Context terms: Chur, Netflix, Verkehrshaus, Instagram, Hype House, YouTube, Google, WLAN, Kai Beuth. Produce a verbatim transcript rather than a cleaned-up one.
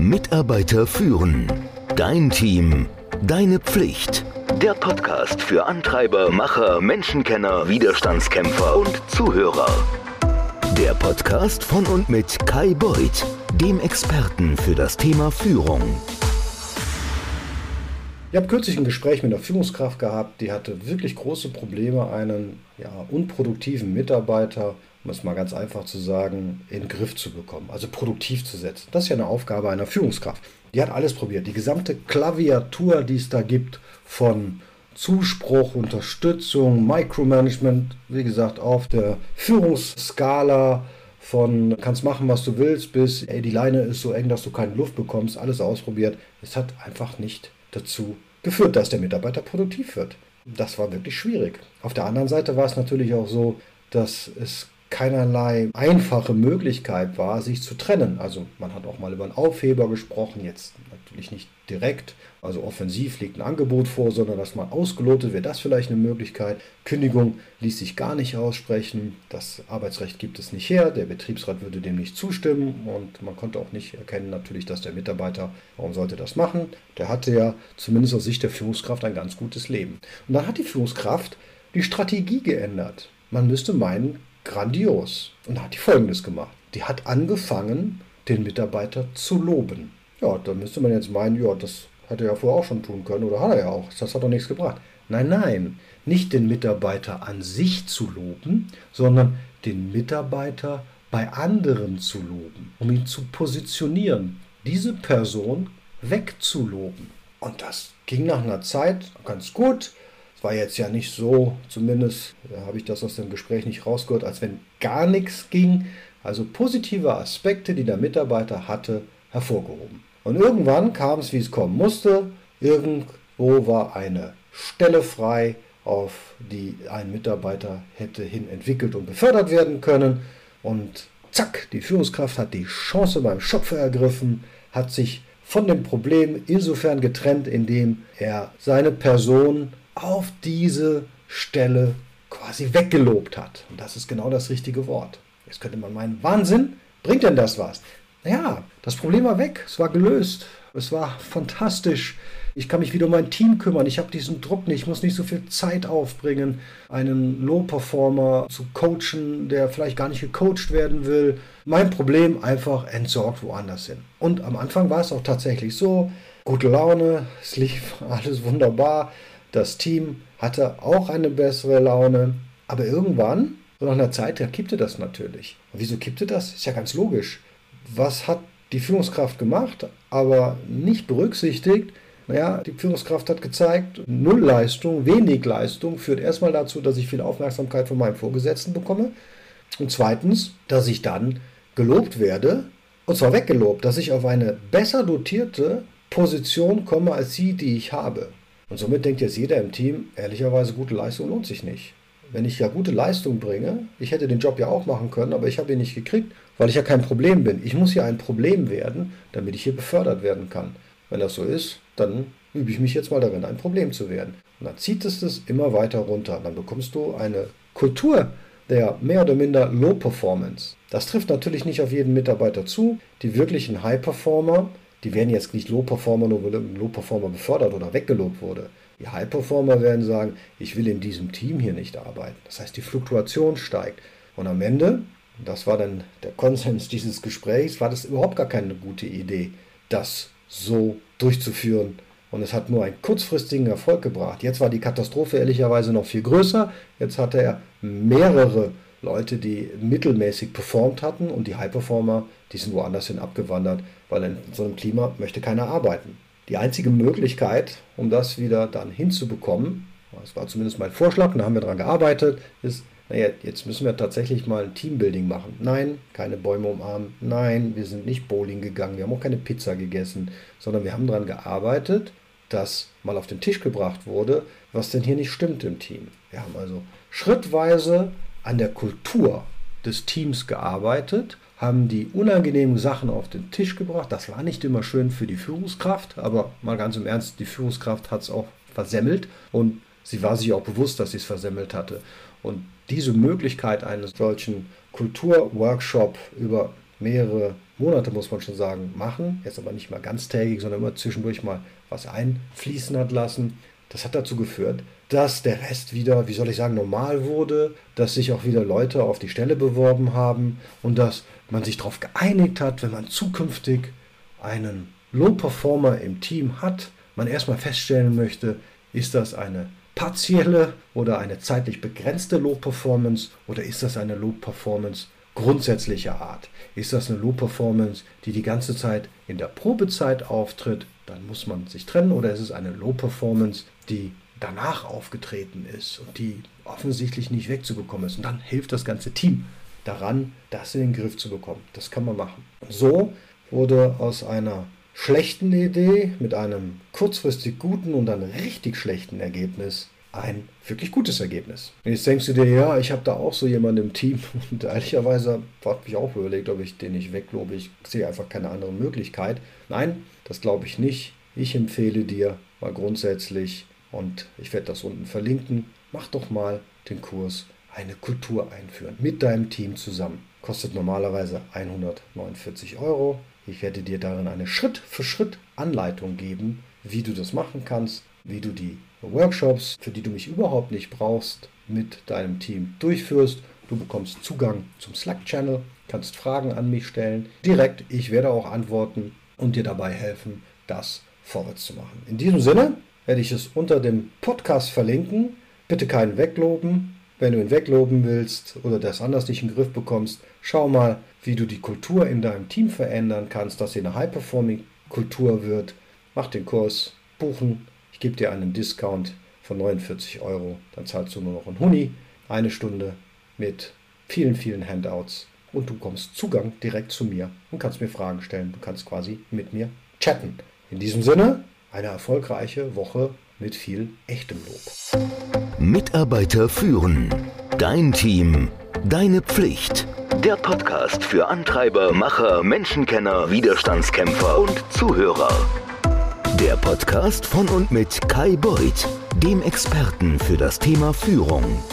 Mitarbeiter führen. Dein Team, deine Pflicht. Der Podcast für Antreiber, Macher, Menschenkenner, Widerstandskämpfer und Zuhörer. Der Podcast von und mit Kai Beuth, dem Experten für das Thema Führung. Ich habe kürzlich ein Gespräch mit einer Führungskraft gehabt, die hatte wirklich große Probleme, einen ja, unproduktiven Mitarbeiter, um es mal ganz einfach zu sagen, in den Griff zu bekommen, also produktiv zu setzen. Das ist ja eine Aufgabe einer Führungskraft. Die hat alles probiert, die gesamte Klaviatur, die es da gibt, von Zuspruch, Unterstützung, Micromanagement, wie gesagt, auf der Führungsskala von kannst machen, was du willst, bis ey, die Leine ist so eng, dass du keine Luft bekommst, alles ausprobiert. Es hat einfach nicht dazu geführt, dass der Mitarbeiter produktiv wird. Das war wirklich schwierig. Auf der anderen Seite war es natürlich auch so, dass es keinerlei einfache Möglichkeit war, sich zu trennen. Also man hat auch mal über einen Aufheber gesprochen, jetzt natürlich nicht direkt, also offensiv liegt ein Angebot vor, sondern dass man ausgelotet wird, das vielleicht eine Möglichkeit. Kündigung ließ sich gar nicht aussprechen, das Arbeitsrecht gibt es nicht her, der Betriebsrat würde dem nicht zustimmen und man konnte auch nicht erkennen natürlich, dass der Mitarbeiter, warum sollte das machen, der hatte ja zumindest aus Sicht der Führungskraft ein ganz gutes Leben. Und dann hat die Führungskraft die Strategie geändert. Man müsste meinen, grandios. Und da hat die Folgendes gemacht. Die hat angefangen, den Mitarbeiter zu loben. Ja, da müsste man jetzt meinen, ja, das hat er ja vorher auch schon tun können oder hat er ja auch. Das hat doch nichts gebracht. Nein, nein, nicht den Mitarbeiter an sich zu loben, sondern den Mitarbeiter bei anderen zu loben, um ihn zu positionieren, diese Person wegzuloben. Und das ging nach einer Zeit ganz gut. Es war jetzt ja nicht so, zumindest habe ich das aus dem Gespräch nicht rausgehört, als wenn gar nichts ging. Also positive Aspekte, die der Mitarbeiter hatte, hervorgehoben. Und irgendwann kam es, wie es kommen musste. Irgendwo war eine Stelle frei, auf die ein Mitarbeiter hätte hin entwickelt und befördert werden können. Und zack, die Führungskraft hat die Chance beim Schopfe ergriffen, hat sich von dem Problem insofern getrennt, indem er seine Person auf diese Stelle quasi weggelobt hat. Und das ist genau das richtige Wort. Jetzt könnte man meinen, Wahnsinn, bringt denn das was? Naja, das Problem war weg, es war gelöst, es war fantastisch. Ich kann mich wieder um mein Team kümmern, ich habe diesen Druck nicht, ich muss nicht so viel Zeit aufbringen, einen Low-Performer zu coachen, der vielleicht gar nicht gecoacht werden will. Mein Problem einfach entsorgt woanders hin. Und am Anfang war es auch tatsächlich so, gute Laune, es lief alles wunderbar. Das Team hatte auch eine bessere Laune, aber irgendwann, so nach einer Zeit, ja, kippte das natürlich. Und wieso kippte das? Ist ja ganz logisch. Was hat die Führungskraft gemacht, aber nicht berücksichtigt? Naja, die Führungskraft hat gezeigt, null Leistung, wenig Leistung führt erstmal dazu, dass ich viel Aufmerksamkeit von meinem Vorgesetzten bekomme. Und zweitens, dass ich dann gelobt werde, und zwar weggelobt, dass ich auf eine besser dotierte Position komme als die, die ich habe. Und somit denkt jetzt jeder im Team, ehrlicherweise, gute Leistung lohnt sich nicht. Wenn ich ja gute Leistung bringe, ich hätte den Job ja auch machen können, aber ich habe ihn nicht gekriegt, weil ich ja kein Problem bin. Ich muss ja ein Problem werden, damit ich hier befördert werden kann. Wenn das so ist, dann übe ich mich jetzt mal darin, ein Problem zu werden. Und dann zieht es das immer weiter runter. Und dann bekommst du eine Kultur der mehr oder minder Low Performance. Das trifft natürlich nicht auf jeden Mitarbeiter zu. Die wirklichen High Performer, die werden jetzt nicht Low-Performer, nur weil ein Low-Performer befördert oder weggelobt wurde. Die High-Performer werden sagen, ich will in diesem Team hier nicht arbeiten. Das heißt, die Fluktuation steigt. Und am Ende, das war dann der Konsens dieses Gesprächs, war das überhaupt gar keine gute Idee, das so durchzuführen. Und es hat nur einen kurzfristigen Erfolg gebracht. Jetzt war die Katastrophe ehrlicherweise noch viel größer. Jetzt hatte er mehrere Leute, die mittelmäßig performt hatten, und die High-Performer, die sind woanders hin abgewandert, weil in so einem Klima möchte keiner arbeiten. Die einzige Möglichkeit, um das wieder dann hinzubekommen, das war zumindest mein Vorschlag, da haben wir dran gearbeitet, ist, naja, jetzt müssen wir tatsächlich mal ein Teambuilding machen. Nein, keine Bäume umarmen, nein, wir sind nicht bowling gegangen, wir haben auch keine Pizza gegessen, sondern wir haben dran gearbeitet, dass mal auf den Tisch gebracht wurde, was denn hier nicht stimmt im Team. Wir haben also schrittweise an der Kultur des Teams gearbeitet, haben die unangenehmen Sachen auf den Tisch gebracht. Das war nicht immer schön für die Führungskraft, aber mal ganz im Ernst, die Führungskraft hat es auch versemmelt und sie war sich auch bewusst, dass sie es versemmelt hatte. Und diese Möglichkeit eines solchen Kulturworkshop über mehrere Monate, muss man schon sagen, machen. Jetzt aber nicht mal ganztägig, sondern immer zwischendurch mal was einfließen hat lassen. Das hat dazu geführt, dass der Rest wieder, wie soll ich sagen, normal wurde, dass sich auch wieder Leute auf die Stelle beworben haben und dass man sich darauf geeinigt hat, wenn man zukünftig einen Low-Performer im Team hat, man erstmal feststellen möchte, ist das eine partielle oder eine zeitlich begrenzte Low-Performance oder ist das eine Low-Performance grundsätzlicher Art? Ist das eine Low-Performance, die die ganze Zeit in der Probezeit auftritt? Dann muss man sich trennen. Oder ist es eine Low-Performance, die danach aufgetreten ist und die offensichtlich nicht wegzubekommen ist? Und dann hilft das ganze Team daran, das in den Griff zu bekommen. Das kann man machen. So wurde aus einer schlechten Idee mit einem kurzfristig guten und einem richtig schlechten Ergebnis ein wirklich gutes Ergebnis. Und jetzt denkst du dir, ja, ich habe da auch so jemanden im Team und ehrlicherweise habe ich auch überlegt, ob ich den nicht weglobe. Ich sehe einfach keine andere Möglichkeit. Nein, das glaube ich nicht. Ich empfehle dir mal grundsätzlich, und ich werde das unten verlinken, mach doch mal den Kurs Eine Kultur einführen mit deinem Team zusammen. Kostet normalerweise hundertneunundvierzig Euro. Ich werde dir darin eine Schritt-für-Schritt-Anleitung geben, wie du das machen kannst, wie du die Workshops, für die du mich überhaupt nicht brauchst, mit deinem Team durchführst. Du bekommst Zugang zum Slack-Channel, kannst Fragen an mich stellen. Direkt, ich werde auch antworten und dir dabei helfen, das vorwärts zu machen. In diesem Sinne werde ich es unter dem Podcast verlinken. Bitte keinen wegloben. Wenn du ihn wegloben willst oder das anders nicht in den Griff bekommst, schau mal, wie du die Kultur in deinem Team verändern kannst, dass sie eine High-Performing-Kultur wird. Mach den Kurs, buchen. Ich gebe dir einen Discount von neunundvierzig Euro. Dann zahlst du nur noch einen Huni. Eine Stunde mit vielen, vielen Handouts. Und du bekommst Zugang direkt zu mir und kannst mir Fragen stellen. Du kannst quasi mit mir chatten. In diesem Sinne, eine erfolgreiche Woche mit viel echtem Lob. Mitarbeiter führen. Dein Team. Deine Pflicht. Der Podcast für Antreiber, Macher, Menschenkenner, Widerstandskämpfer und Zuhörer. Der Podcast von und mit Kai Beuth, dem Experten für das Thema Führung.